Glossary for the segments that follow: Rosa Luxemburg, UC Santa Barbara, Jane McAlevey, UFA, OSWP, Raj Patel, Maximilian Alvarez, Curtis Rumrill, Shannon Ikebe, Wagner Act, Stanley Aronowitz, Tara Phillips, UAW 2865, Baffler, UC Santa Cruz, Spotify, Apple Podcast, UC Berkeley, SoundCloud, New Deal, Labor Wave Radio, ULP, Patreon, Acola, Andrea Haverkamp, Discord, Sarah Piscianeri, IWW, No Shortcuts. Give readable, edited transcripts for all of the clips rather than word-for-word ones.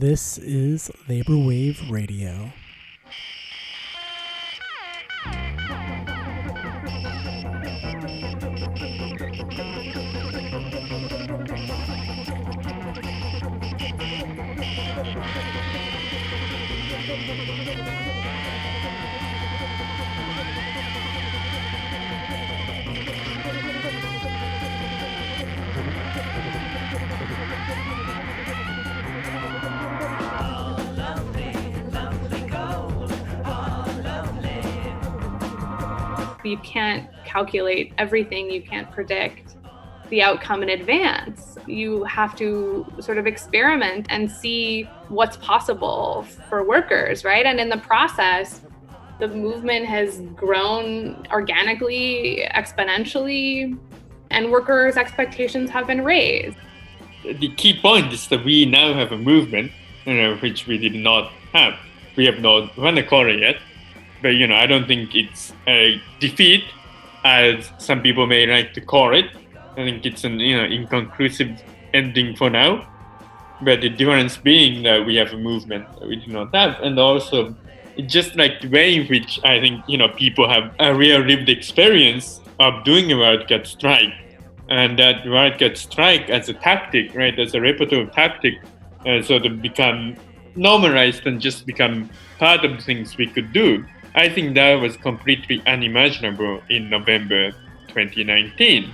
This is Labor Wave Radio. You can't calculate everything. You can't predict the outcome in advance. You have to sort of experiment and see what's possible for workers, right? And in the process, the movement has grown organically, exponentially, and workers' expectations have been raised. The key point is that we now have a movement, which we did not have. We have not run Acola yet. But, I don't think it's a defeat, as some people may like to call it. I think it's an, inconclusive ending for now. But the difference being that we have a movement that we do not have. And also, it's just like the way in which I think, people have a real lived experience of doing a wildcat strike. And that wildcat strike as a tactic, right, as a repertoire tactic, sort of become normalized and just become part of the things we could do. I think that was completely unimaginable in November 2019.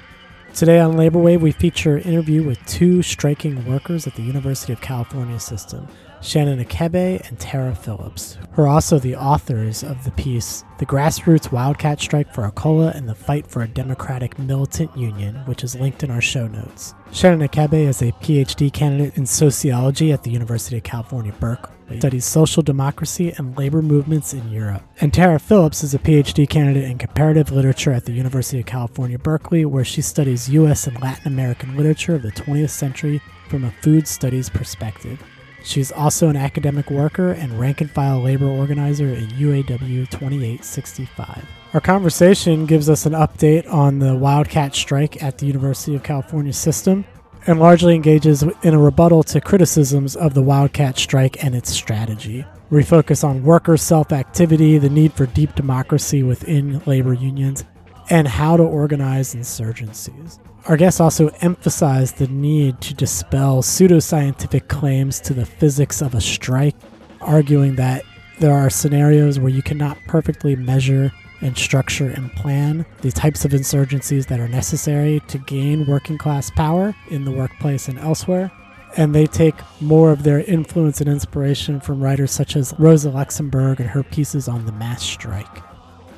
Today on Labor Wave, we feature an interview with two striking workers at the University of California system, Shannon Ikebe and Tara Phillips, who are also the authors of the piece, The Grassroots Wildcat Strike for Acola and the Fight for a Democratic Militant Union, which is linked in our show notes. Shannon Ikebe is a PhD candidate in sociology at the University of California, Berkeley, studies social democracy and labor movements in Europe. And Tara Phillips is a PhD candidate in comparative literature at the University of California, Berkeley, where she studies U.S. and Latin American literature of the 20th century from a food studies perspective. She's also an academic worker and rank-and-file labor organizer in UAW 2865. Our conversation gives us an update on the wildcat strike at the University of California system and largely engages in a rebuttal to criticisms of the wildcat strike and its strategy. We focus on worker self-activity, the need for deep democracy within labor unions, and how to organize insurgencies. Our guests also emphasized the need to dispel pseudoscientific claims to the physics of a strike, arguing that there are scenarios where you cannot perfectly measure and structure and plan the types of insurgencies that are necessary to gain working class power in the workplace and elsewhere. And they take more of their influence and inspiration from writers such as Rosa Luxemburg and her pieces on the mass strike.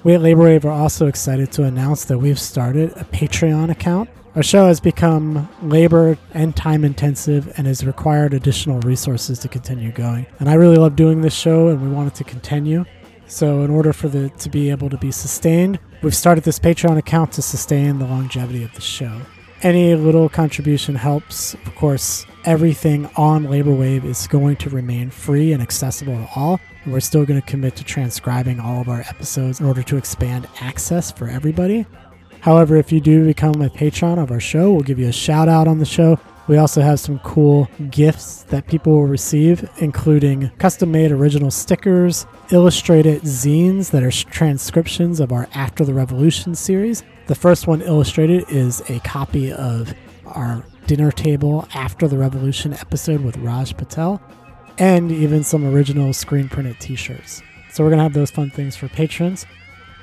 We at Labor Wave are also excited to announce that we've started a Patreon account. Our show has become labor and time intensive and has required additional resources to continue going. And I really love doing this show and we want it to continue. So in order for it to be able to be sustained, we've started this Patreon account to sustain the longevity of the show. Any little contribution helps. Of course, everything on Labor Wave is going to remain free and accessible to all. And we're still going to commit to transcribing all of our episodes in order to expand access for everybody. However, if you do become a patron of our show, we'll give you a shout out on the show. We also have some cool gifts that people will receive, including custom-made original stickers, illustrated zines that are transcriptions of our After the Revolution series. The first one illustrated is a copy of our Dinner Table After the Revolution episode with Raj Patel, and even some original screen-printed t-shirts. So we're going to have those fun things for patrons.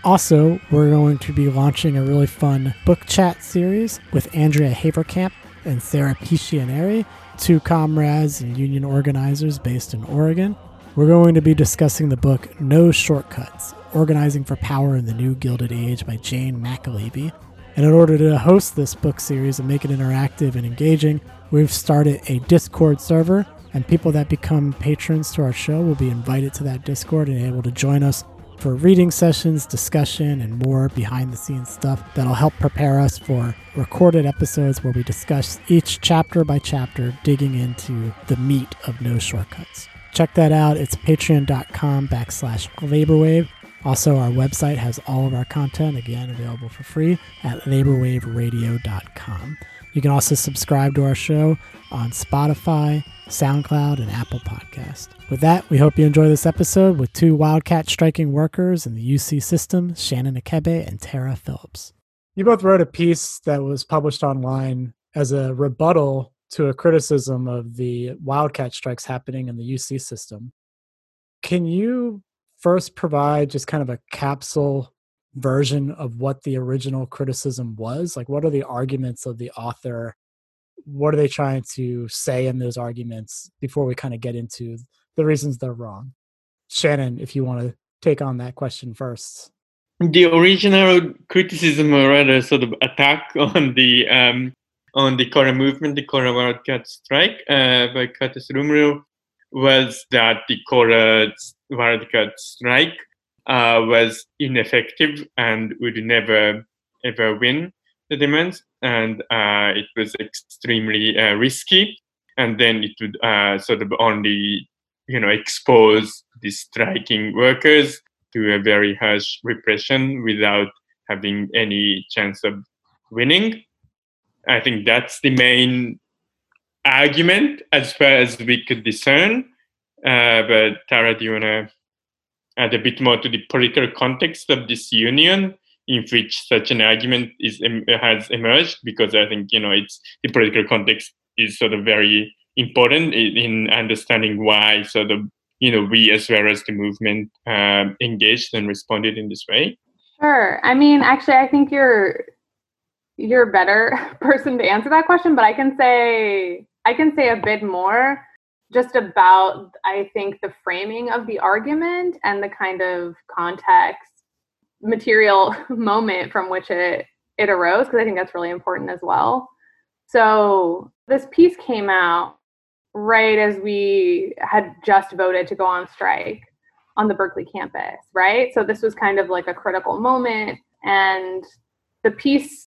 Also, we're going to be launching a really fun book chat series with Andrea Haverkamp and Sarah Piscianeri, two comrades and union organizers based in Oregon. We're going to be discussing the book No Shortcuts, Organizing for Power in the New Gilded Age by Jane McAlevey. And in order to host this book series and make it interactive and engaging, we've started a Discord server, and people that become patrons to our show will be invited to that Discord and able to join us for reading sessions, discussion, and more behind-the-scenes stuff that'll help prepare us for recorded episodes where we discuss each chapter by chapter, digging into the meat of No Shortcuts. Check that out. It's patreon.com/LaborWave. Also, our website has all of our content, again, available for free at laborwaveradio.com. You can also subscribe to our show on Spotify, SoundCloud, and Apple Podcast. With that, we hope you enjoy this episode with two wildcat striking workers in the UC system, Shannon Ikebe and Tara Phillips. You both wrote a piece that was published online as a rebuttal to a criticism of the wildcat strikes happening in the UC system. Can you first provide just kind of a capsule version of what the original criticism was? Like, what are the arguments of the author? What are they trying to say in those arguments before we kind of get into the reasons they're wrong? Shannon, if you want to take on that question first. The original criticism, or rather sort of attack on the Cora movement, the Cora wildcat strike by Curtis Rumrill, was that the Cora wildcat strike was ineffective and would never, ever win the demands. And it was extremely risky. And then it would sort of only, expose the striking workers to a very harsh repression without having any chance of winning. I think that's the main argument as far as we could discern. But Tara, do you want to add a bit more to the political context of this union in which such an argument has emerged? Because I think, it's the political context is sort of very important in understanding why sort of, we as well as the movement engaged and responded in this way. Sure. I mean, actually, I think you're a better person to answer that question, but I can say a bit more just about, I think, the framing of the argument and the kind of context, material moment from which it arose, because I think that's really important as well. So this piece came out right as we had just voted to go on strike on the Berkeley campus, right? So this was kind of like a critical moment. And the piece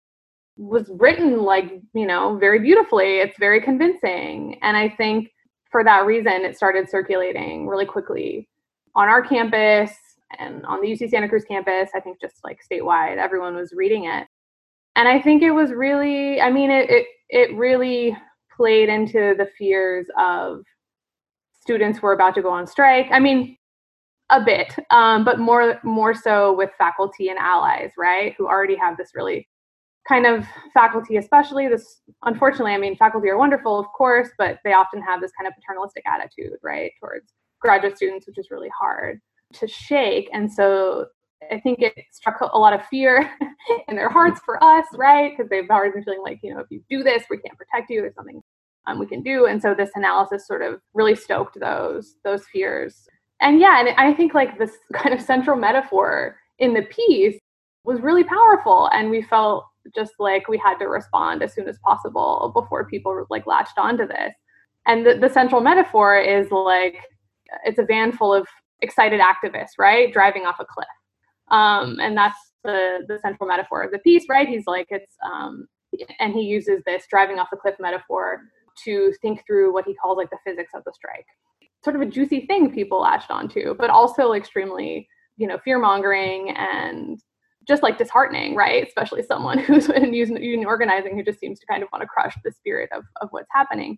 was written very beautifully. It's very convincing. And I think for that reason, it started circulating really quickly on our campus and on the UC Santa Cruz campus. I think just like statewide, everyone was reading it. And I think it was really, it really played into the fears of students who were about to go on strike. I mean, a bit, but more so with faculty and allies, right? Who already have this really kind of faculty, especially this, unfortunately, I mean, faculty are wonderful, of course, but they often have this kind of paternalistic attitude, right, towards graduate students, which is really hard to shake. And so I think it struck a lot of fear in their hearts for us, right, because they've already been feeling like, if you do this, we can't protect you, there's something we can do. And so this analysis sort of really stoked those fears. And yeah, and I think like this kind of central metaphor in the piece was really powerful, and we felt just like we had to respond as soon as possible before people like latched onto this. And the central metaphor is like, it's a van full of excited activists, right? Driving off a cliff. And that's the central metaphor of the piece, right? He's like, and he uses this driving off the cliff metaphor to think through what he calls like the physics of the strike. Sort of a juicy thing people latched onto, but also extremely, fear-mongering and just like disheartening, right? Especially someone who's in union organizing who just seems to kind of want to crush the spirit of what's happening.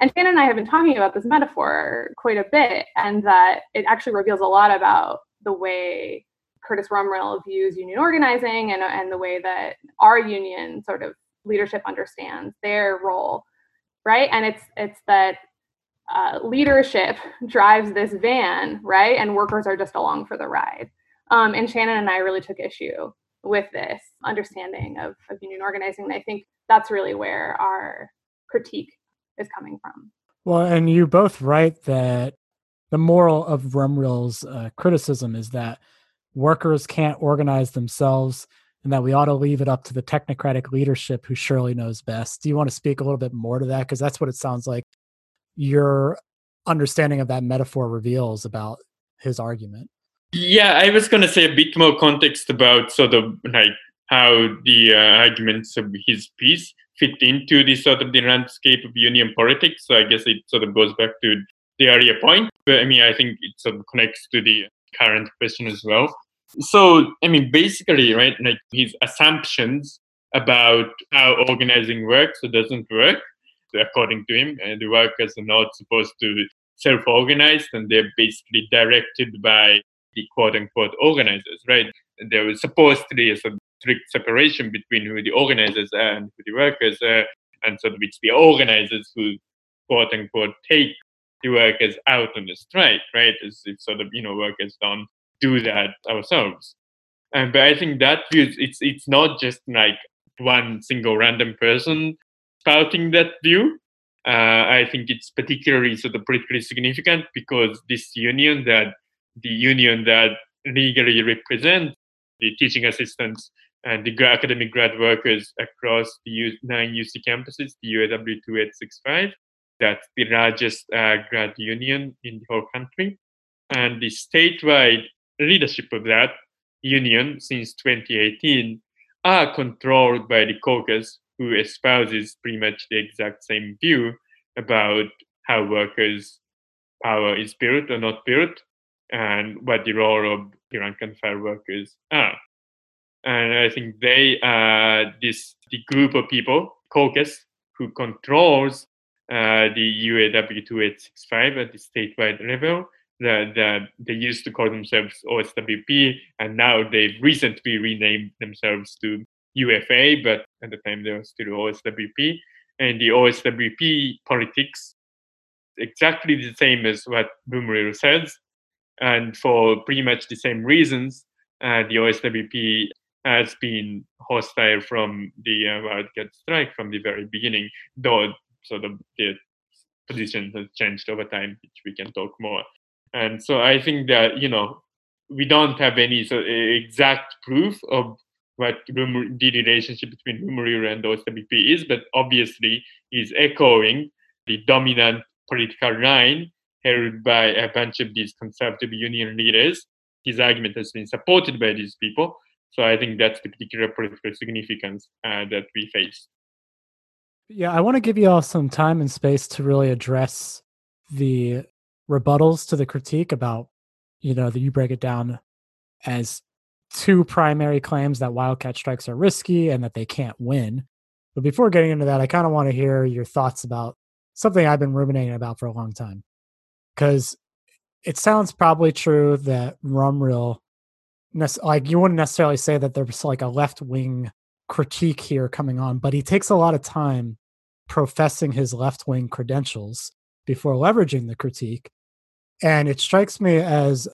And Shannon and I have been talking about this metaphor quite a bit, and that it actually reveals a lot about the way Curtis Rumrill views union organizing and the way that our union sort of leadership understands their role, right? And it's that leadership drives this van, right? And workers are just along for the ride. And Shannon and I really took issue with this understanding of union organizing. And I think that's really where our critique is coming from. Well, and you both write that the moral of Rumrill's criticism is that workers can't organize themselves and that we ought to leave it up to the technocratic leadership who surely knows best. Do you want to speak a little bit more to that? Because that's what it sounds like your understanding of that metaphor reveals about his argument. Yeah, I was going to say a bit more context about sort of like how the arguments of his piece fit into the sort of the landscape of union politics. So I guess it sort of goes back to the earlier point. But I mean, I think it sort of connects to the current question as well. So, I mean, basically, right, like his assumptions about how organizing works or doesn't work. According to him, the workers are not supposed to self-organize, and they're basically directed by the quote-unquote organizers, right? There was supposed to be a sort of strict separation between who the organizers are and who the workers are, and sort of it's the organizers who quote-unquote take the workers out on the strike, right? As if sort of, you know, workers don't do that ourselves. And but I think that view, it's not just like one single random person spouting that view. I think it's particularly sort of politically significant because this union, that the union that legally represents the teaching assistants and the academic grad workers across the 9 UC campuses, the UAW 2865, that's the largest grad union in the whole country. And the statewide leadership of that union since 2018 are controlled by the caucus, who espouses pretty much the exact same view about how workers' power is built or not built, and what the role of the rank and file workers are. And I think they are the group of people, caucus, who controls the UAW 2865 at the statewide level. They used to call themselves OSWP, and now they've recently renamed themselves to UFA, but at the time they were still OSWP. And the OSWP politics, exactly the same as what Rumrill says, and for pretty much the same reasons, the OSWP has been hostile from the wildcat strike from the very beginning, though sort of the position has changed over time, which we can talk more. And so I think that, you know, we don't have any so exact proof of what the relationship between Rumrill and OSWP is, but obviously is echoing the dominant political line held by a bunch of these conservative union leaders. His argument has been supported by these people. So I think that's the particular political significance that we face. Yeah, I want to give you all some time and space to really address the rebuttals to the critique about, you know, that you break it down as two primary claims, that wildcat strikes are risky and that they can't win. But before getting into that, I kind of want to hear your thoughts about something I've been ruminating about for a long time. Because it sounds probably true that Rumrill, like, you wouldn't necessarily say that there's like a left-wing critique here coming on, but he takes a lot of time professing his left-wing credentials before leveraging the critique. And it strikes me as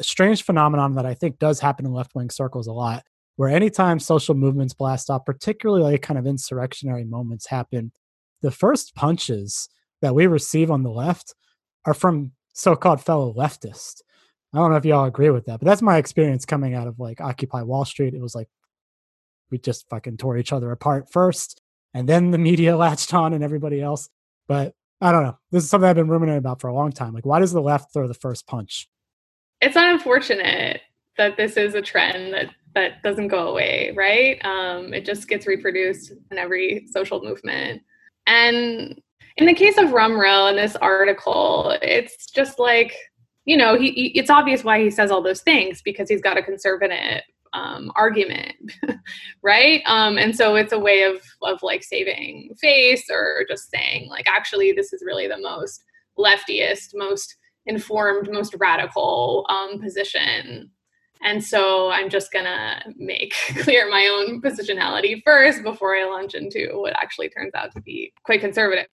a strange phenomenon that I think does happen in left-wing circles a lot, where anytime social movements blast off, particularly like kind of insurrectionary moments happen, the first punches that we receive on the left are from so-called fellow leftists. I don't know if y'all agree with that, but that's my experience coming out of like Occupy Wall Street. It was like, we just fucking tore each other apart first, and then the media latched on and everybody else. But I don't know. This is something I've been ruminating about for a long time. Like, why does the left throw the first punch? It's unfortunate that this is a trend that doesn't go away, right? It just gets reproduced in every social movement. And in the case of Rumrill in this article, it's just like, you know, it's obvious why he says all those things, because he's got a conservative argument, right? And so it's a way of like saving face, or just saying like, actually, this is really the most leftiest, most informed, most radical position. And so I'm just going to make clear my own positionality first before I launch into what actually turns out to be quite conservative.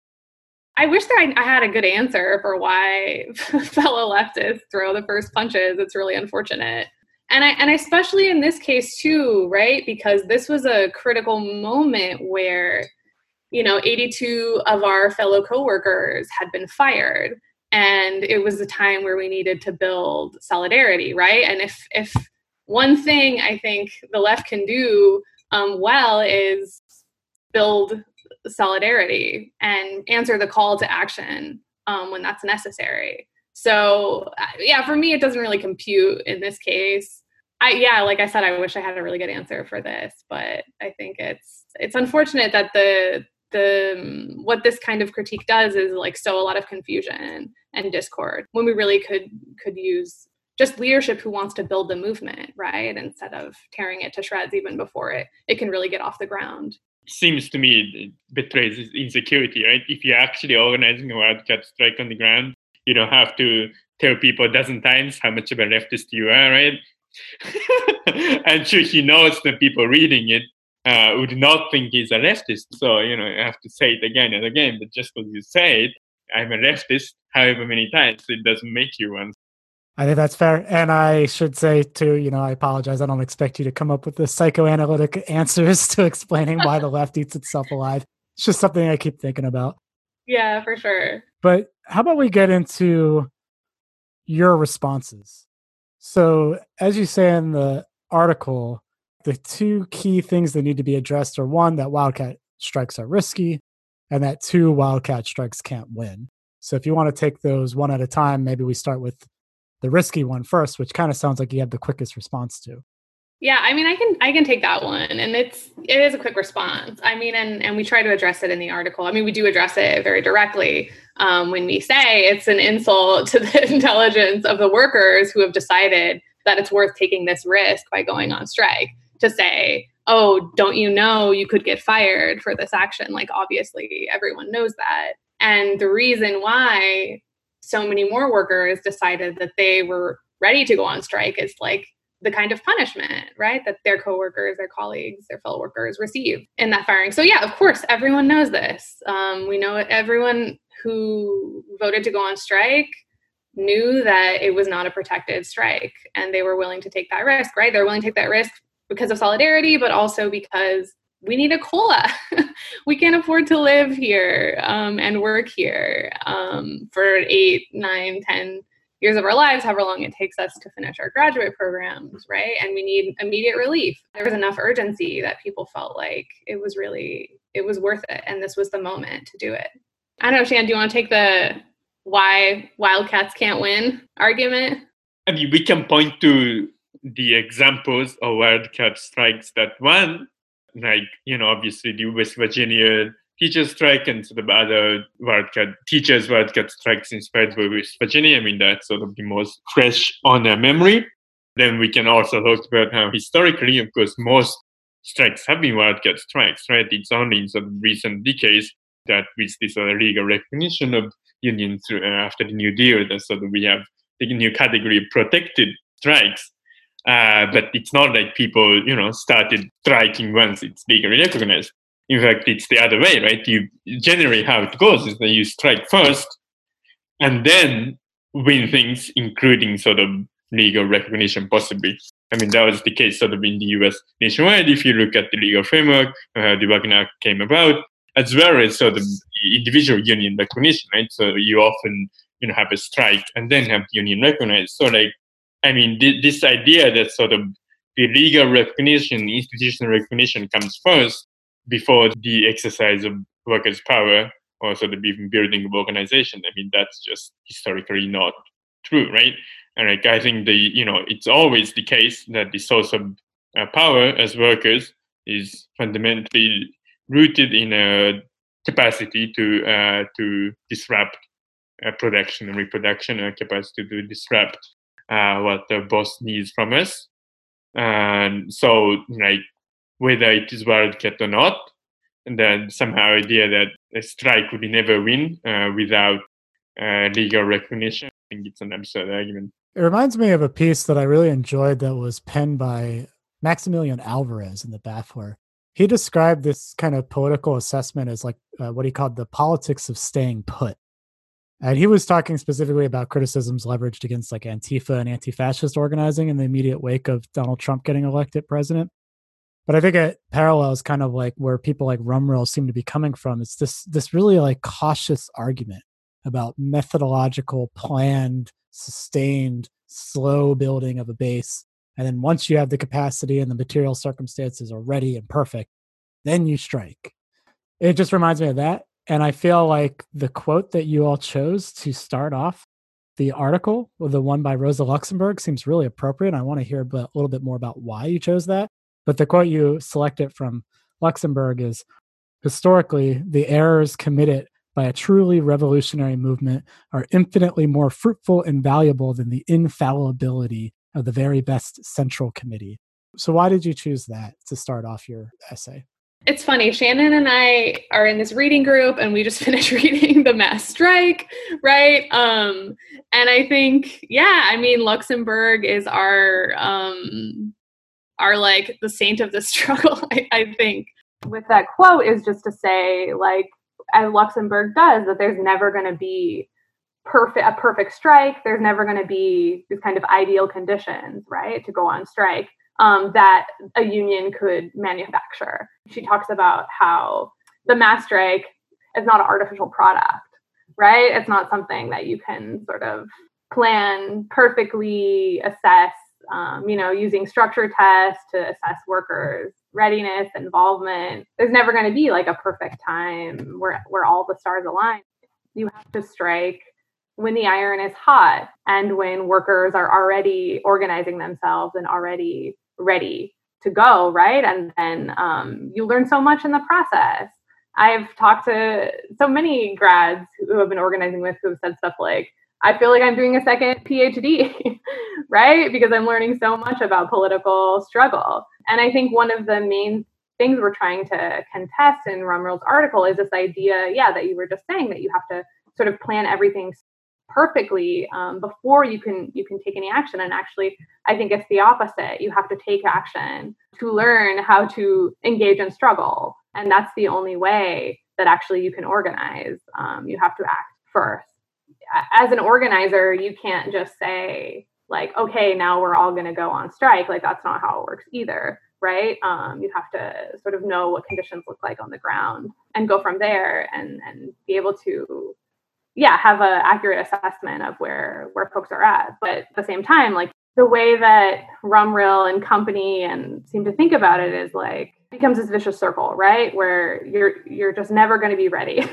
I wish that I had a good answer for why fellow leftists throw the first punches. It's really unfortunate. And especially in this case too, right? Because this was a critical moment where, you know, 82 of our fellow coworkers had been fired. And it was a time where we needed to build solidarity, right? And if one thing I think the left can do well is build solidarity and answer the call to action when that's necessary. So yeah, for me, it doesn't really compute in this case. Like I said, I wish I had a really good answer for this, but I think it's unfortunate that the what this kind of critique does is like sow a lot of confusion and discord when we really could use just leadership who wants to build the movement, right? Instead of tearing it to shreds even before it can really get off the ground. Seems to me it betrays insecurity, right? If you're actually organizing a wildcat strike on the ground, you don't have to tell people a dozen times how much of a leftist you are, right? And sure, he knows that people reading it would not think he's a leftist. So, you have to say it again and again. But just because you say it, I'm a leftist, however many times, it doesn't make you one. I think that's fair. And I should say, too, I apologize. I don't expect you to come up with the psychoanalytic answers to explaining why the left eats itself alive. It's just something I keep thinking about. Yeah, for sure. But how about we get into your responses? So as you say in the article, the two key things that need to be addressed are, one, that wildcat strikes are risky, and that, two, wildcat strikes can't win. So if you want to take those one at a time, maybe we start with the risky one first, which kind of sounds like you have the quickest response to. Yeah, I mean, I can take that one. And it is a quick response. I mean, and we try to address it in the article. I mean, we do address it very directly when we say it's an insult to the intelligence of the workers who have decided that it's worth taking this risk by going on strike to say, oh, don't you know you could get fired for this action? Like, obviously, everyone knows that. And the reason why so many more workers decided that they were ready to go on strike is like the kind of punishment, right, that their coworkers, their colleagues, their fellow workers receive in that firing. So yeah, of course, everyone knows this. We know everyone who voted to go on strike knew that it was not a protected strike, and they were willing to take that risk, right? They're willing to take that risk because of solidarity, but also because we need Acola. We can't afford to live here and work here for 8, 9, 10 years of our lives, however long it takes us to finish our graduate programs, right? And we need immediate relief. There was enough urgency that people felt like it was worth it. And this was the moment to do it. I don't know, Shan, do you want to take the why wildcats can't win argument? I mean, we can point to the examples of wildcat strikes that won. Like, obviously the West Virginia teachers' strike and sort of other wildcat teachers' wildcat strikes inspired by West Virginia. I mean, that's sort of the most fresh on our memory. Then we can also talk about how historically, of course, most strikes have been wildcat strikes, right? It's only in sort of recent decades that with this sort of legal recognition of unions after the New Deal, that sort of we have the new category of protected strikes. But it's not like people, started striking once it's legally recognized. In fact, it's the other way, right? You generally how it goes is that you strike first and then win things, including sort of legal recognition, possibly. I mean, that was the case sort of in the U.S. nationwide. If you look at the legal framework, how the Wagner Act came about, as well as sort of individual union recognition, right? So you often, have a strike and then have union recognized. So like, I mean, this idea that sort of the legal recognition, institutional recognition comes first before the exercise of workers' power or sort of even building of organization. I mean, that's just historically not true, right? And like, I think it's always the case that the source of power as workers is fundamentally rooted in a capacity to disrupt production and reproduction, a capacity to disrupt what the boss needs from us. And so, like, whether it is wildcat or not, and then somehow idea that a strike would never win without legal recognition, I think it's an absurd argument. It reminds me of a piece that I really enjoyed that was penned by Maximilian Alvarez in the Baffler. He described this kind of political assessment as like what he called the politics of staying put. And he was talking specifically about criticisms leveraged against like Antifa and anti-fascist organizing in the immediate wake of Donald Trump getting elected president. But I think it parallels kind of like where people like Rumrill seem to be coming from. It's this really like cautious argument about methodological, planned, sustained, slow building of a base. And then once you have the capacity and the material circumstances are ready and perfect, then you strike. It just reminds me of that. And I feel like the quote that you all chose to start off the article, the one by Rosa Luxemburg, seems really appropriate. I want to hear a little bit more about why you chose that. But the quote you selected from Luxemburg is, historically, the errors committed by a truly revolutionary movement are infinitely more fruitful and valuable than the infallibility of the very best central committee. So why did you choose that to start off your essay? It's funny, Shannon and I are in this reading group and we just finished reading The Mass Strike, right? And I think, Luxemburg is our like the saint of the struggle, I think. With that quote is just to say, like, as Luxemburg does, that there's never going to be a perfect strike. There's never going to be these kind of ideal conditions, right, to go on strike. That a union could manufacture. She talks about how the mass strike is not an artificial product, right? It's not something that you can sort of plan, perfectly assess, using structure tests to assess workers' readiness, involvement. There's never going to be like a perfect time where all the stars align. You have to strike when the iron is hot and when workers are already organizing themselves and already ready to go, right? And then you learn so much in the process. I've talked to so many grads who have been organizing with who have said stuff like, I feel like I'm doing a second PhD, right? Because I'm learning so much about political struggle. And I think one of the main things we're trying to contest in Rumrill's article is this idea, that you were just saying, that you have to sort of plan everything perfectly before you can take any action. And actually, I think it's the opposite. You have to take action to learn how to engage in struggle. And that's the only way that actually you can organize. You have to act first. As an organizer, you can't just say like, okay, now we're all going to go on strike. Like, that's not how it works either, right? You have to sort of know what conditions look like on the ground and go from there and be able to have an accurate assessment of where folks are at. But at the same time, like, the way that Rumrill and company and seem to think about it is like, it becomes this vicious circle, right? Where you're just never going to be ready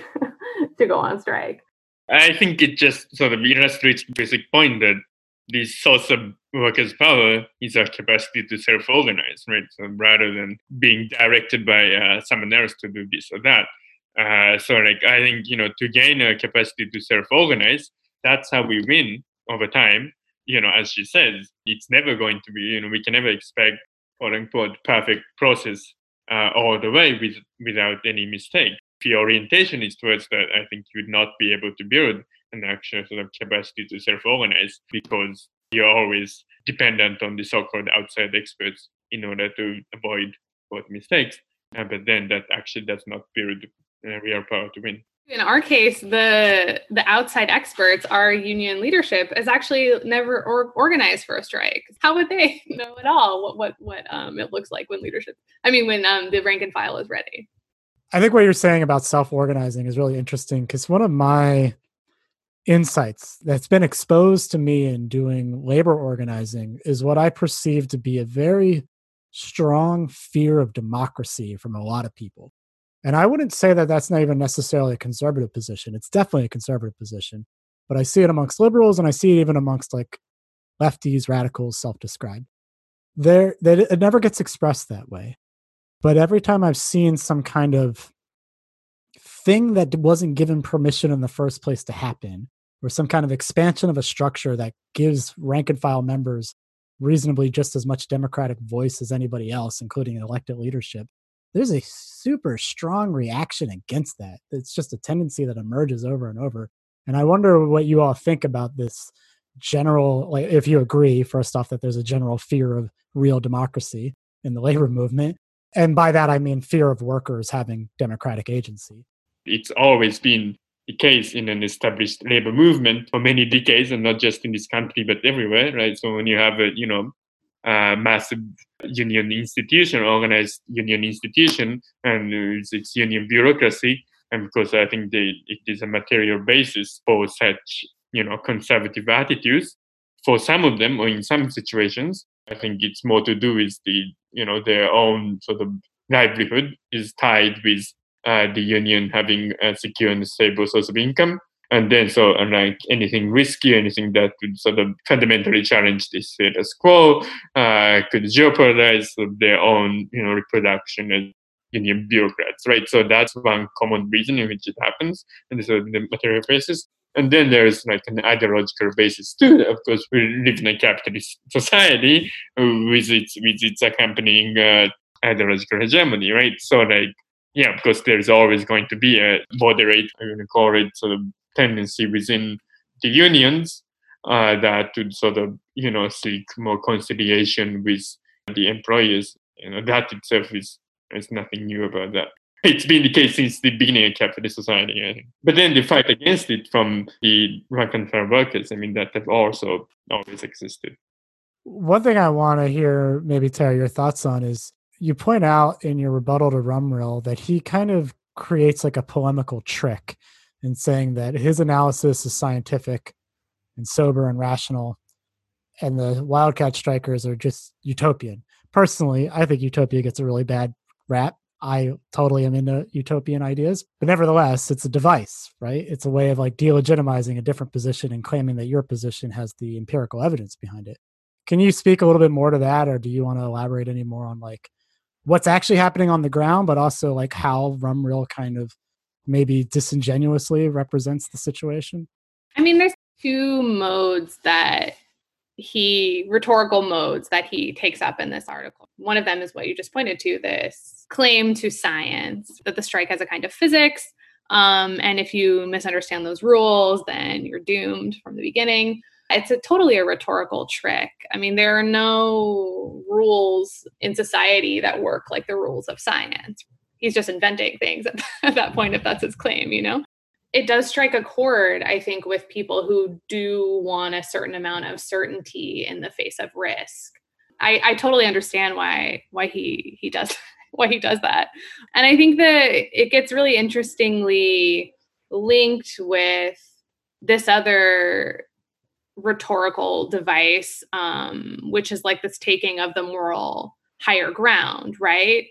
to go on strike. I think it just sort of illustrates the basic point that the source of workers' power is our capacity to self-organize, right? So rather than being directed by someone else to do this or that. I think, to gain a capacity to self-organize, that's how we win over time. As she says, it's never going to be, we can never expect, quote unquote, perfect process all the way without any mistake. If your orientation is towards that, I think you would not be able to build an actual sort of capacity to self-organize because you're always dependent on the so-called outside experts in order to avoid both mistakes. But then that actually does not build real power to win. In our case, the outside experts, our union leadership, is actually never organized for a strike. How would they know at all what it looks like when leadership? I mean, when the rank and file is ready. I think what you're saying about self-organizing is really interesting because one of my insights that's been exposed to me in doing labor organizing is what I perceive to be a very strong fear of democracy from a lot of people. And I wouldn't say that that's not even necessarily a conservative position. It's definitely a conservative position, but I see it amongst liberals and I see it even amongst like lefties, radicals, self-described. It never gets expressed that way. But every time I've seen some kind of thing that wasn't given permission in the first place to happen, or some kind of expansion of a structure that gives rank and file members reasonably just as much democratic voice as anybody else, including elected leadership, there's a super strong reaction against that. It's just a tendency that emerges over and over. And I wonder what you all think about this general, like, if you agree, first off, that there's a general fear of real democracy in the labor movement. And by that, I mean fear of workers having democratic agency. It's always been the case in an established labor movement for many decades, and not just in this country, but everywhere, right? So when you have a, massive organized union institution, and it's union bureaucracy, and because I think it is a material basis for such, conservative attitudes. For some of them, or in some situations, I think it's more to do with the, their own sort of livelihood is tied with the union having a secure and stable source of income. And then so unlike anything risky, anything that could sort of fundamentally challenge the status quo, could jeopardize their own, reproduction and union bureaucrats, right? So that's one common reason in which it happens, and so the material basis. And then there is like an ideological basis too. Of course, we live in a capitalist society with its accompanying ideological hegemony, right? So like, yeah, of course, there's always going to be a moderate, I'm going to call it, sort of tendency within the unions that would sort of, you know, seek more conciliation with the employers. You know, that itself is, there's nothing new about that. It's been the case since the beginning of capitalist society, I think. But then the fight against it from the rank and file workers, I mean, that have also always existed. One thing I want to hear, maybe, Tara, your thoughts on is you point out in your rebuttal to Rumrill that he kind of creates like a polemical trick in saying that his analysis is scientific and sober and rational, and the wildcat strikers are just utopian. Personally, I think utopia gets a really bad rap. I totally am into utopian ideas, but nevertheless, it's a device, right? It's a way of like delegitimizing a different position and claiming that your position has the empirical evidence behind it. Can you speak a little bit more to that, or do you want to elaborate any more on like what's actually happening on the ground, but also like how Rumrill kind of maybe disingenuously represents the situation? I mean, there's two modes that rhetorical modes that he takes up in this article. One of them is what you just pointed to, this claim to science, that the strike has a kind of physics. And if you misunderstand those rules, then you're doomed from the beginning. It's totally a rhetorical trick. I mean, there are no rules in society that work like the rules of science. He's just inventing things at that point, if that's his claim, you know? It does strike a chord, I think, with people who do want a certain amount of certainty in the face of risk. I totally understand why he does that. And I think that it gets really interestingly linked with this other rhetorical device, which is like this taking of the moral higher ground, right?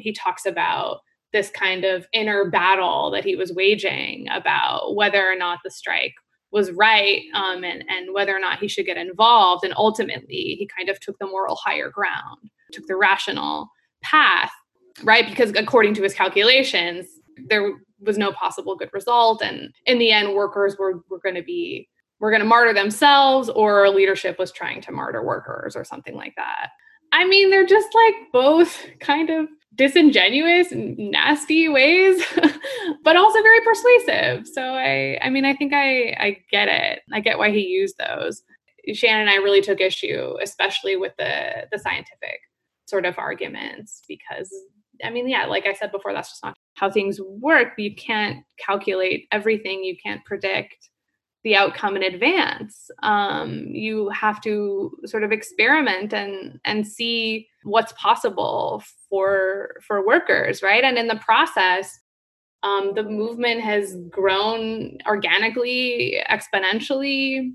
He talks about this kind of inner battle that he was waging about whether or not the strike was right, and whether or not he should get involved. And ultimately, he kind of took the moral higher ground, took the rational path, right? Because according to his calculations, there was no possible good result. And in the end, workers were going to martyr themselves, or leadership was trying to martyr workers or something like that. I mean, they're just like both kind of disingenuous and nasty ways, but also very persuasive. So I think I get it. I get why he used those. Shannon and I really took issue, especially with the scientific sort of arguments, because I mean, yeah, like I said before, that's just not how things work. You can't calculate everything. You can't predict the outcome in advance. You have to sort of experiment and see what's possible for workers, right? And in the process, the movement has grown organically, exponentially,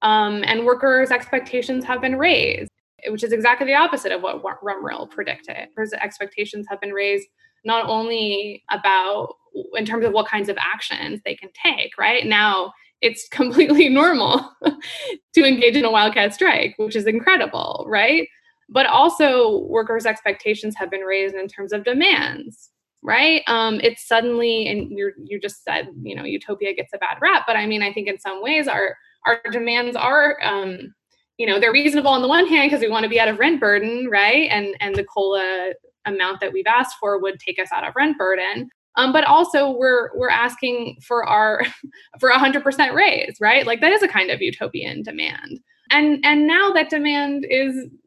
and workers' expectations have been raised, which is exactly the opposite of what Rumrill predicted. His expectations have been raised not only about in terms of what kinds of actions they can take, right? Now, it's completely normal to engage in a wildcat strike, which is incredible, right? But also workers' expectations have been raised in terms of demands, right? It's suddenly, and you just said, you know, utopia gets a bad rap, but I mean, I think in some ways our demands are, you know, they're reasonable on the one hand because we want to be out of rent burden, right? And the COLA amount that we've asked for would take us out of rent burden. But also we're asking for 100% raise, right? Like that is a kind of utopian demand. And now that demand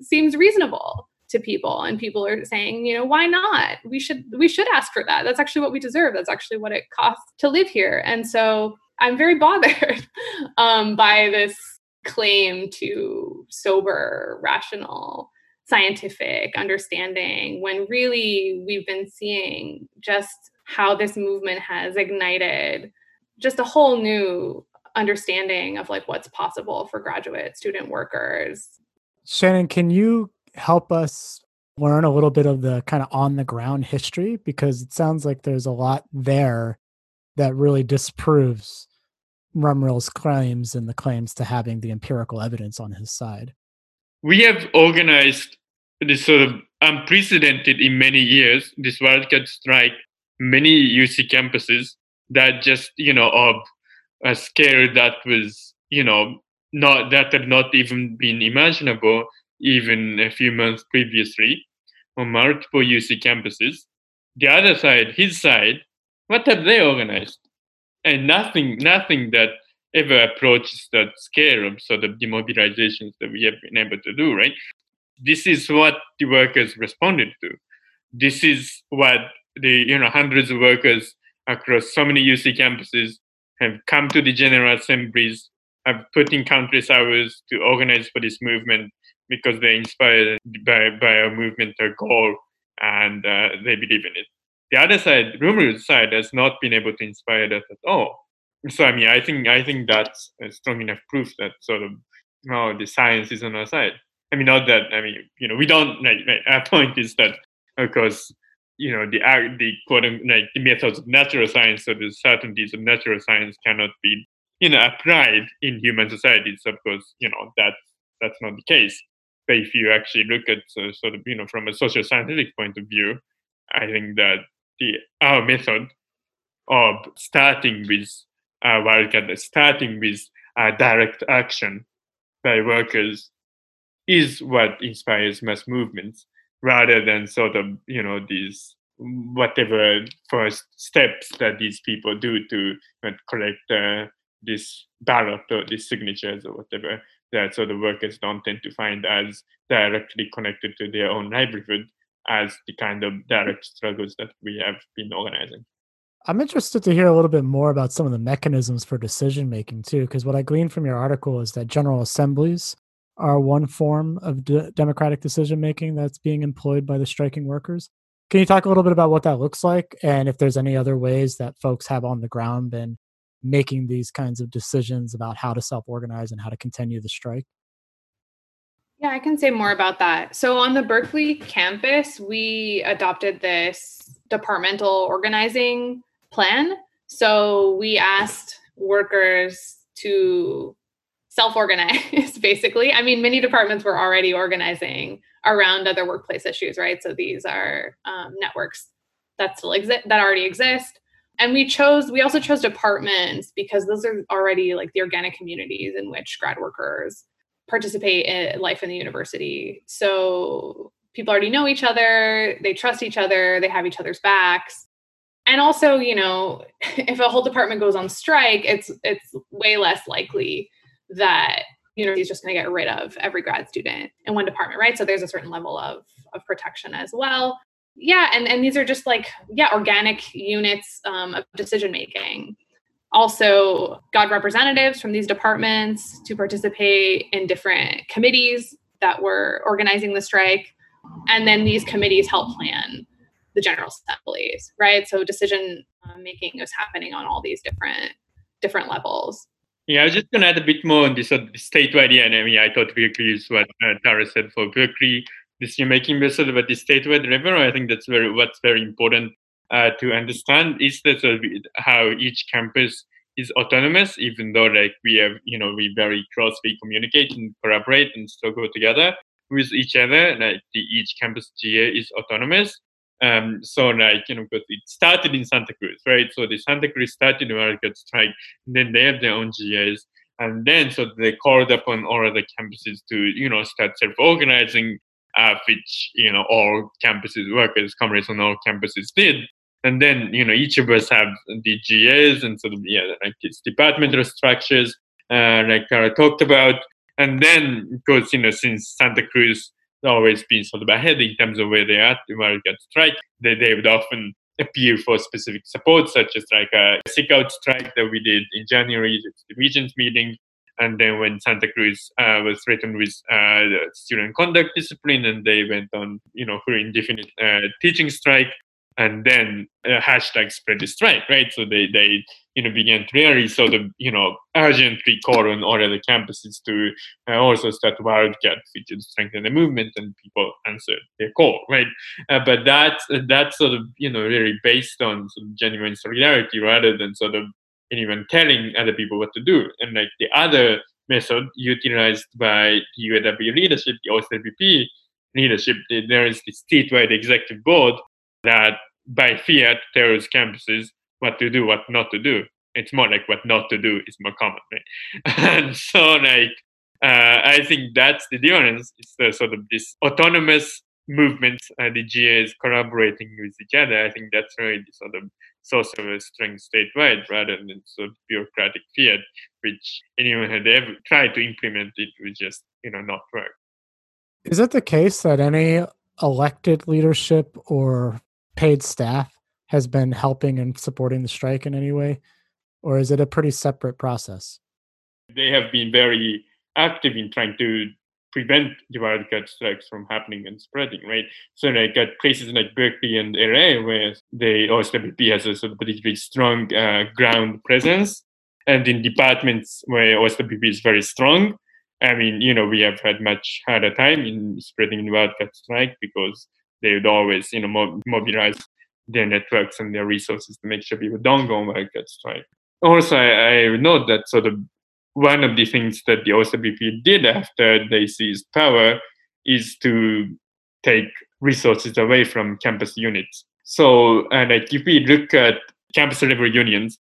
seems reasonable to people, and people are saying, you know, why not? We should ask for that. That's actually what we deserve. That's actually what it costs to live here. And so I'm very bothered by this claim to sober, rational, scientific understanding, when really we've been seeing just how this movement has ignited just a whole new understanding of like what's possible for graduate student workers. Shannon, can you help us learn a little bit of the kind of on the ground history? Because it sounds like there's a lot there that really disproves Rumrill's claims and the claims to having the empirical evidence on his side. We have organized this sort of unprecedented in many years, this wildcat strike, many UC campuses that just, you know, of a scale that was, you know, not that had not even been imaginable even a few months previously on multiple UC campuses. The other side, his side, what have they organized? And nothing that ever approaches that scale of sort of demobilizations that we have been able to do, right? This is what the workers responded to. This is what the, you know, hundreds of workers across so many UC campuses have come to the General Assemblies, have put in countless hours to organize for this movement because they're inspired by a movement, a goal, and they believe in it. The other side, Rumrill's side, has not been able to inspire that at all. So, I mean, I think that's a strong enough proof that sort of, oh, the science is on our side. I mean, not that, I mean, you know, we don't, like our point is that, of course, you know, the quote, like the methods of natural science or the certainties of natural science cannot be, you know, applied in human societies. Of course, you know, that's not the case. But if you actually look at sort of, you know, from a social scientific point of view, I think that our method of starting with wildcat, starting with direct action by workers is what inspires mass movements, rather than sort of, you know, these whatever first steps that these people do to collect this ballot or these signatures or whatever, that sort of workers don't tend to find as directly connected to their own livelihood as the kind of direct struggles that we have been organizing. I'm interested to hear a little bit more about some of the mechanisms for decision-making too, because what I gleaned from your article is that General Assemblies are one form of democratic decision-making that's being employed by the striking workers. Can you talk a little bit about what that looks like and if there's any other ways that folks have on the ground been making these kinds of decisions about how to self-organize and how to continue the strike? Yeah, I can say more about that. So on the Berkeley campus, we adopted this departmental organizing plan. So we asked workers to self-organize, basically. I mean, many departments were already organizing around other workplace issues, right? So these are networks that still exist, that already exist. And we also chose departments because those are already like the organic communities in which grad workers participate in life in the university. So people already know each other, they trust each other, they have each other's backs. And also, you know, if a whole department goes on strike, it's way less likely that university is just going to get rid of every grad student in one department, right? So there's a certain level of protection as well. Yeah, and these are just like, yeah, organic units of decision-making. Also got representatives from these departments to participate in different committees that were organizing the strike. And then these committees help plan the General Assemblies, right? So decision-making is happening on all these different levels. Yeah, I was just going to add a bit more on this statewide. And I mean, I totally agree with what Tara said for Berkeley. You're making this sort of at the statewide level. I think that's what's very important to understand is that sort of how each campus is autonomous, even though like we have, you know, we very closely communicate and collaborate and still go together with each other. Like each campus GA is autonomous. So like, you know, because it started in Santa Cruz, right? So the Santa Cruz started the wildcat strike, and then they have their own GAs. And then so they called upon all other campuses to, you know, start self-organizing, which, you know, all campuses, workers, comrades on all campuses did. And then, you know, each of us have the GAs and sort of, yeah, like it's departmental structures, like Tara talked about. And then, of course, you know, since Santa Cruz has always been sort of ahead in terms of where they are, where it got strike, they would often appeal for specific support, such as like a sick-out strike that we did in January, it's the Regents meeting. And then when Santa Cruz was threatened with student conduct discipline, and they went on, you know, for indefinite teaching strike, and then hashtag spread the strike, right? So they you know, began to really sort of, you know, urgently call on all other campuses to also start wildcat, which is strengthen the movement, and people answered their call, right? But that's sort of, you know, really based on sort of genuine solidarity rather than sort of anyone telling other people what to do. And like the other method utilized by the UAW leadership, the OSWP, leadership, there is the statewide executive board that by fiat tells campuses what to do, what not to do. It's more like what not to do is more common, right? And so, like, I think that's the difference. It's the sort of this autonomous movement, the GAs collaborating with each other. I think that's really the sort of source of a strength statewide, rather than sort of bureaucratic fiat, which anyone had ever tried to implement, it would just, not work. Is it the case that any elected leadership or paid staff has been helping and supporting the strike in any way? Or is it a pretty separate process? They have been very active in trying to prevent the wildcat strikes from happening and spreading, right? So, like, at places like Berkeley and LA, where the OSWP has a sort of particularly strong ground presence, and in departments where OSWP is very strong, I mean, we have had much harder time in spreading the wildcat strike because they would always, mobilize their networks and their resources to make sure people don't go on wildcat strike. Also, I note that sort of one of the things that the OSWP did after they seized power is to take resources away from campus units. So, like, if we look at campus-level unions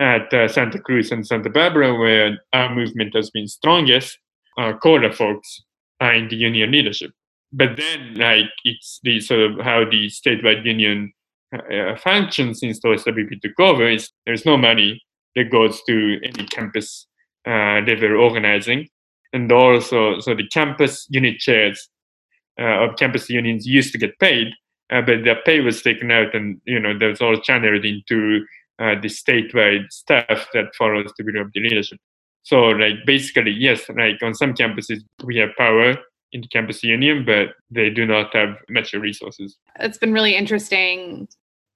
at Santa Cruz and Santa Barbara, where our movement has been strongest, Acola folks are in the union leadership. But then, like, it's the sort of how the statewide union functions since the OSWP took over is there's no money that goes to any campus level organizing. And also, so the campus unit chairs of campus unions used to get paid, but their pay was taken out, and, that was all channeled into the statewide staff that follows the will of the leadership. So, like, basically, yes, like, on some campuses, we have power in the campus union, but they do not have much resources. It's been really interesting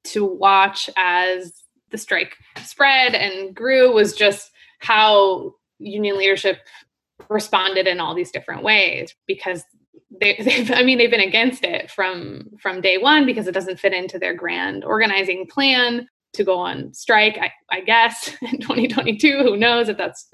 to watch as the strike spread and grew, was just how union leadership responded in all these different ways, because they've been against it from day one because it doesn't fit into their grand organizing plan to go on strike, I guess, in 2022. Who knows if that's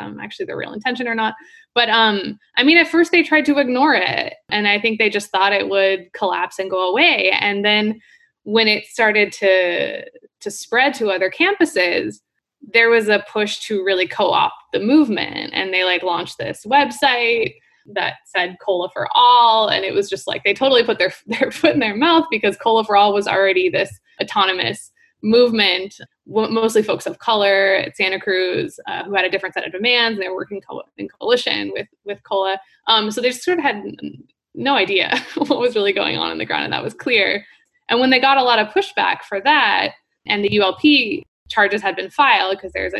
actually the real intention or not. But at first they tried to ignore it, and I think they just thought it would collapse and go away. And then when it started to spread to other campuses, there was a push to really co-opt the movement. And they launched this website that said COLA for All. And it was just like, they totally put their foot in their mouth, because COLA for All was already this autonomous movement, mostly folks of color at Santa Cruz who had a different set of demands. And they were working in coalition with COLA. So they just sort of had no idea what was really going on the ground. And that was clear. And when they got a lot of pushback for that, and the ULP charges had been filed, because there's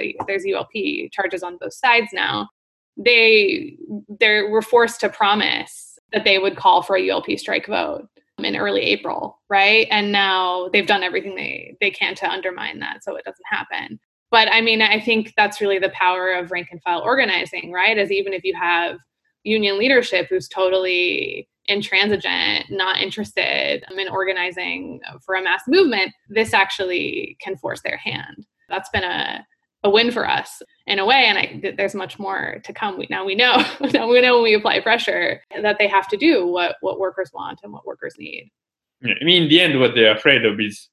ULP charges on both sides now, they were forced to promise that they would call for a ULP strike vote in early April, right? And now they've done everything they can to undermine that so it doesn't happen. But I think that's really the power of rank and file organizing, right? Is even if you have union leadership who's totally intransigent, not interested in organizing for a mass movement, this actually can force their hand. That's been a win for us in a way, and there's much more to come. Now we know when we apply pressure that they have to do what workers want and what workers need. In the end, what they're afraid of is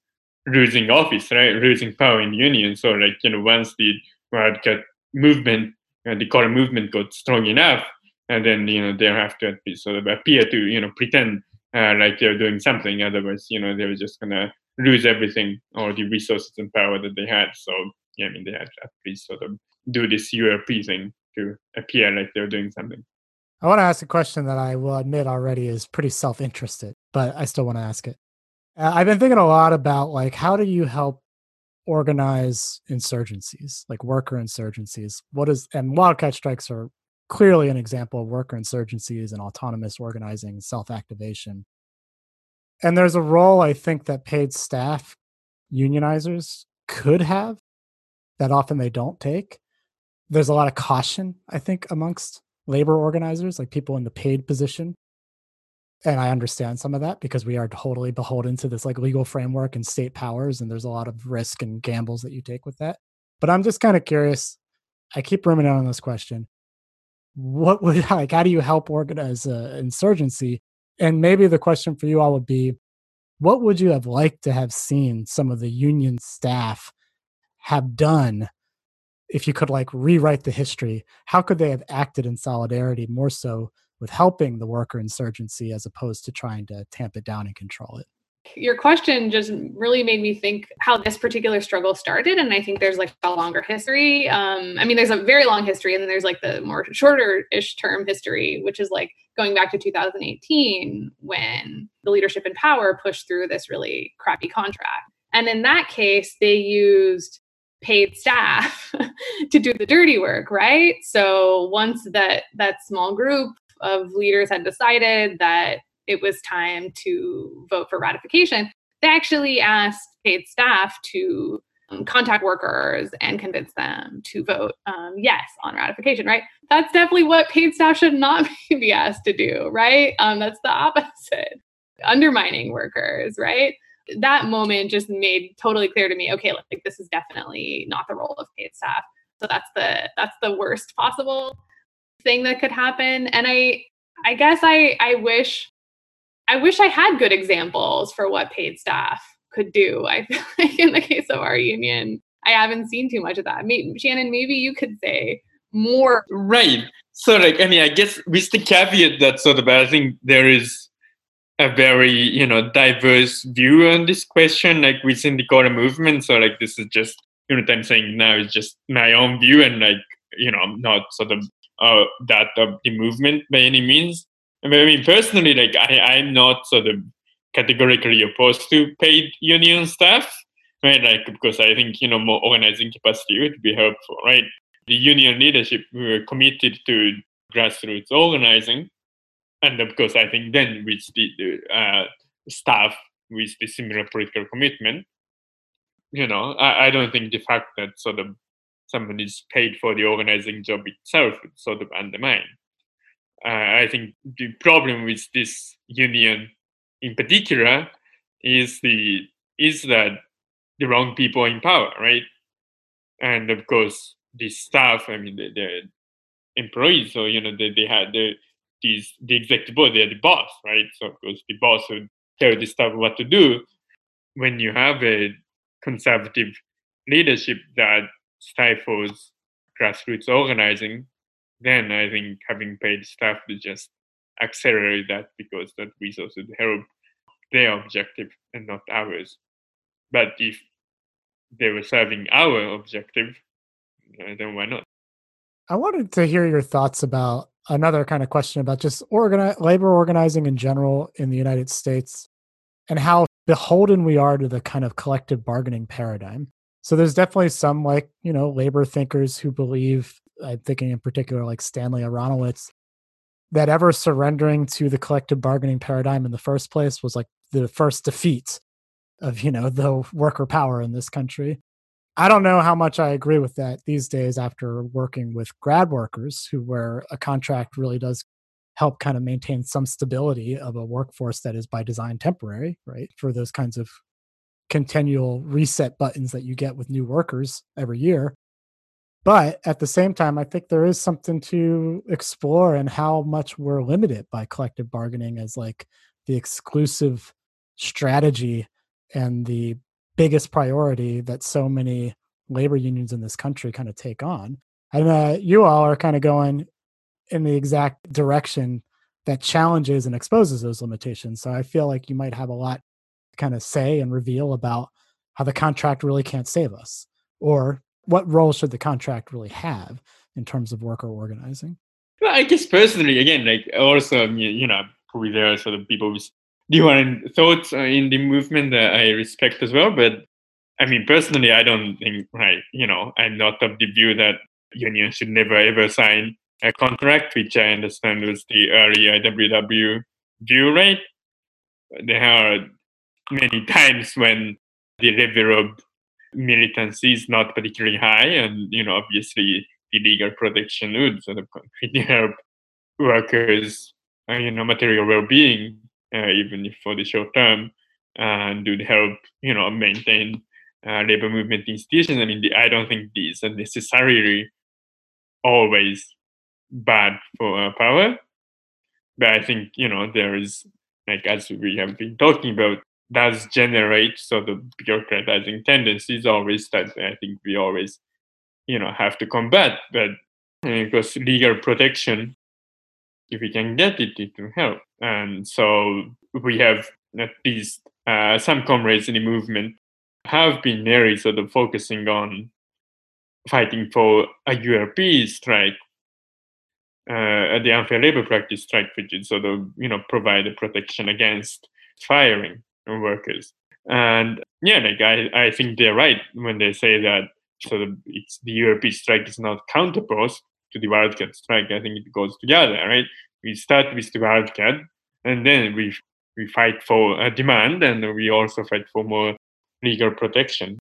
losing office, right? Losing power in the union. So, like, once the wildcat movement and the color movement got strong enough, and then, they have to sort of appear to, pretend like they're doing something. Otherwise, they were just going to lose everything, all the resources and power that they had. So, they had to at least sort of do this URP thing to appear like they're doing something. I want to ask a question that I will admit already is pretty self-interested, but I still want to ask it. I've been thinking a lot about, like, how do you help organize insurgencies, like worker insurgencies? And wildcat strikes are clearly an example of worker insurgencies and autonomous organizing, self-activation. And there's a role I think that paid staff unionizers could have that often they don't take. There's a lot of caution, I think, amongst labor organizers, like people in the paid position. And I understand some of that because we are totally beholden to this, like, legal framework and state powers. And there's a lot of risk and gambles that you take with that. But I'm just kind of curious. I keep ruminating on this question. How do you help organize an insurgency And maybe the question for you all would be, what would you have liked to have seen some of the union staff have done if you could like rewrite the history? How could they have acted in solidarity more so with helping the worker insurgency as opposed to trying to tamp it down and control it? Your question just really made me think how this particular struggle started. And I think there's like a longer history. I mean, there's a very long history, and then there's like the more shorter-ish term history, which is like going back to 2018 when the leadership in power pushed through this really crappy contract. And in that case, they used paid staff to do the dirty work, right? So once that small group of leaders had decided that it was time to vote for ratification, they actually asked paid staff to contact workers and convince them to vote yes on ratification, right? That's definitely what paid staff should not be asked to do, right? That's the opposite. Undermining workers, right? That moment just made totally clear to me, okay, like this is definitely not the role of paid staff. So that's the worst possible thing that could happen. And I guess I wish I had good examples for what paid staff could do. I feel like in the case of our union, I haven't seen too much of that. Shannon, maybe you could say more. Right. So like, I mean, I guess with the caveat that sort of, I think there is a very, diverse view on this question, like within the Acola movement. So like, this is just, what I'm saying now is just my own view, and like, I'm not sort of that of the movement by any means. I mean, personally, like I'm not sort of categorically opposed to paid union staff, right? Like, because I think, more organizing capacity would be helpful, right? The union leadership were committed to grassroots organizing. And of course, I think then with the staff with the similar political commitment, I don't think the fact that sort of someone is paid for the organizing job itself would sort of undermine. I think the problem with this union in particular is that the wrong people in power, right? And of course, the staff, I mean, the employees, so, they had the executive board, they're the boss, right? So of course, the boss would tell the staff what to do. When you have a conservative leadership that stifles grassroots organizing, then I think having paid staff to just accelerate that, because that resource would help their objective and not ours. But if they were serving our objective, then why not? I wanted to hear your thoughts about another kind of question about just labor organizing in general in the United States and how beholden we are to the kind of collective bargaining paradigm. So there's definitely some like, labor thinkers who believe, I'm thinking in particular like Stanley Aronowitz, that ever surrendering to the collective bargaining paradigm in the first place was like the first defeat of, the worker power in this country. I don't know how much I agree with that these days after working with grad workers where a contract really does help kind of maintain some stability of a workforce that is by design temporary, right? For those kinds of continual reset buttons that you get with new workers every year. But at the same time, I think there is something to explore in how much we're limited by collective bargaining as like the exclusive strategy and the biggest priority that so many labor unions in this country kind of take on. And you all are kind of going in the exact direction that challenges and exposes those limitations. So I feel like you might have a lot to kind of say and reveal about how the contract really can't save us, or what role should the contract really have in terms of worker organizing? Well, I guess personally, again, like also, probably there are sort of people with different thoughts in the movement that I respect as well. But I mean, personally, I don't think, right, I'm not of the view that unions should never ever sign a contract, which I understand was the early IWW view, right? There are many times when the level of militancy is not particularly high, and obviously the legal protection would sort of really help workers, material well-being, even if for the short term, and would help maintain labor movement institutions. I mean, I don't think these are necessarily always bad for power, but I think there is like as we have been talking about, does generate sort of bureaucratizing tendencies always that I think we always, have to combat. But because legal protection, if we can get it, it will help. And so we have at least some comrades in the movement have been very sort of focusing on fighting for a ULP strike, the unfair labor practice strike, which is sort of, provide a protection against firing of workers. And I think they're right when they say that sort of it's the ULP strike is not counterposed to the wildcat strike. I think it goes together, right? We start with the wildcat, and then we fight for a demand, and we also fight for more legal protection.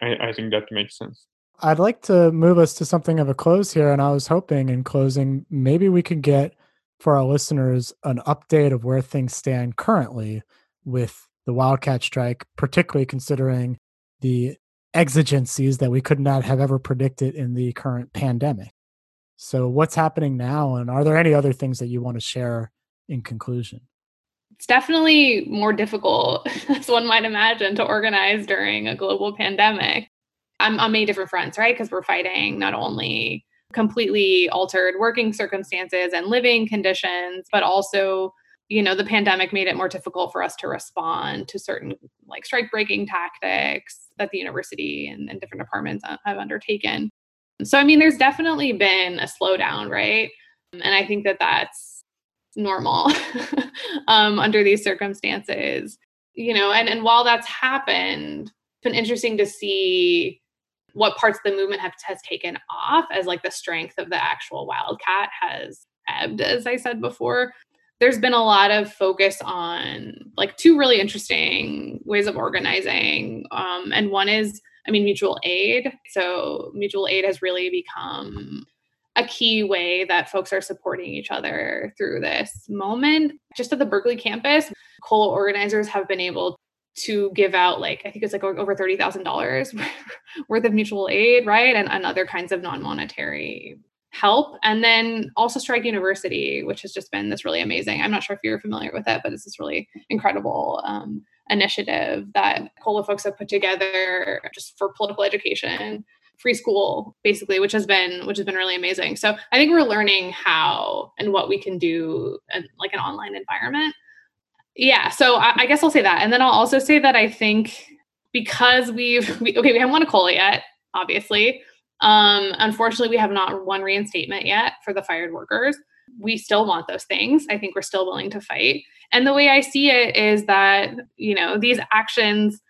I think that makes sense. I'd like to move us to something of a close here, and I was hoping in closing, maybe we could get for our listeners an update of where things stand currently with the wildcat strike, particularly considering the exigencies that we could not have ever predicted in the current pandemic. So what's happening now, and are there any other things that you want to share in conclusion? It's definitely more difficult, as one might imagine, to organize during a global pandemic. On many different fronts, right? Because we're fighting not only completely altered working circumstances and living conditions, but also, the pandemic made it more difficult for us to respond to certain like strike-breaking tactics that the university and different departments have undertaken. So, there's definitely been a slowdown, right? And I think that that's normal under these circumstances, and while that's happened, it's been interesting to see what parts of the movement has taken off as like the strength of the actual wildcat has ebbed, as I said before. There's been a lot of focus on like two really interesting ways of organizing. And one is, mutual aid. So mutual aid has really become a key way that folks are supporting each other through this moment. Just at the Berkeley campus, COLA organizers have been able to give out like, I think it's like over $30,000 worth of mutual aid, right? And other kinds of non-monetary help. And then also Strike University, which has just been this really amazing, I'm not sure if you're familiar with it, but it's this really incredible initiative that COLA folks have put together just for political education, free school, basically, which has been really amazing. So I think we're learning how and what we can do in like an online environment. Yeah, so I guess I'll say that. And then I'll also say that I think because we haven't won a COLA yet, obviously. Unfortunately, we have not won reinstatement yet for the fired workers. We still want those things. I think we're still willing to fight. And the way I see it is that, these actions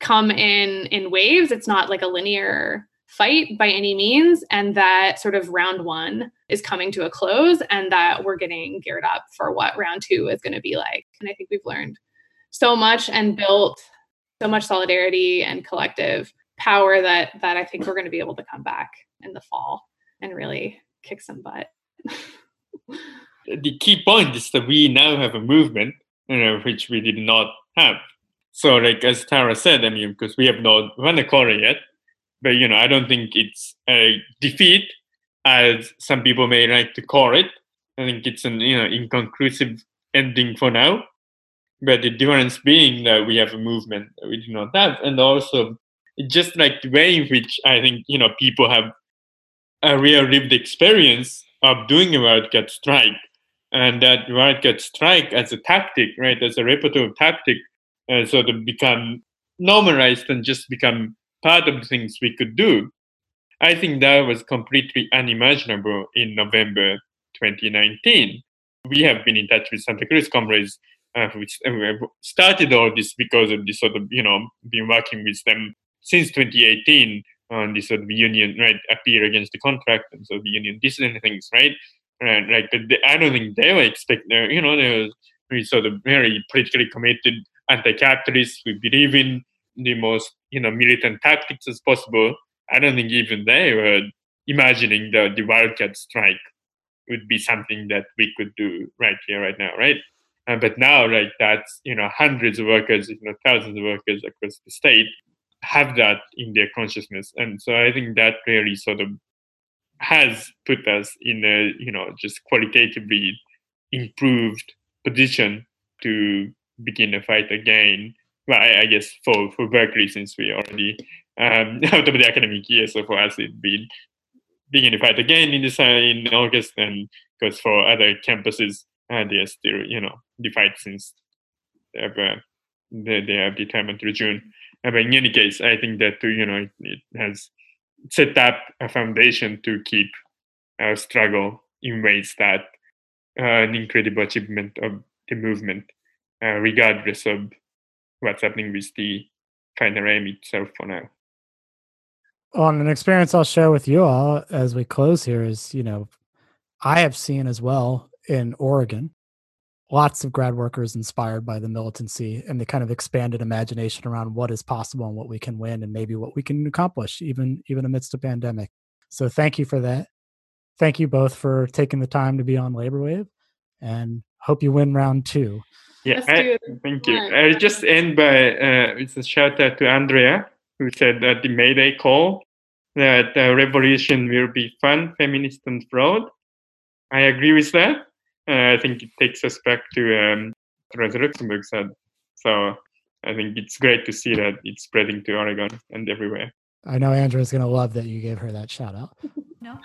come in waves. It's not like a linear fight by any means. And that sort of round one is coming to a close and that we're getting geared up for what round two is going to be like. And I think we've learned so much and built so much solidarity and collective power that I think we're going to be able to come back in the fall and really kick some butt. The key point is that we now have a movement, which we did not have. So like, as Tara said, because we have not won a COLA yet, but, I don't think it's a defeat, as some people may like to call it. I think it's an inconclusive ending for now. But the difference being that we have a movement that we do not have. And also, just like the way in which I think, people have a real lived experience of doing a wildcat strike. And that wildcat strike as a tactic, right, as a repertoire tactic, sort of become normalized and just become part of the things we could do. I think that was completely unimaginable in November 2019. We have been in touch with Santa Cruz comrades, which started all this because of this sort of, been working with them since 2018 on this sort of union, right, appeal against the contract and so the union dissident things, right? And like, I don't think they were expecting, they were sort of very politically committed anti-capitalists who believe in the most, militant tactics as possible. I don't think even they were imagining that the wildcat strike would be something that we could do right here, right now, right? But now, like, that's, hundreds of workers, thousands of workers across the state have that in their consciousness. And so I think that really sort of has put us in a, just qualitatively improved position to begin a fight again. Well, I guess for Berkeley, since we already out of the academic year, so for us it'd be begin a fight again in August, and because for other campuses, they are still, the fight since they have determined through June. But in any case, I think that, it has set up a foundation to keep our struggle in ways that an incredible achievement of the movement, regardless of what's happening with the final aim itself for now. Well, and an experience I'll share with you all as we close here is, I have seen as well in Oregon, lots of grad workers inspired by the militancy and the kind of expanded imagination around what is possible and what we can win and maybe what we can accomplish, even amidst a pandemic. So thank you for that. Thank you both for taking the time to be on Labor Wave, and hope you win round 2. Yeah, thank you. I'll just end by with a shout out to Andrea, who said that the May Day call, that revolution will be fun, feminist, and broad. I agree with that. I think it takes us back to Rosa Luxemburg said. So I think it's great to see that it's spreading to Oregon and everywhere. I know Andrea's going to love that you gave her that shout out. No.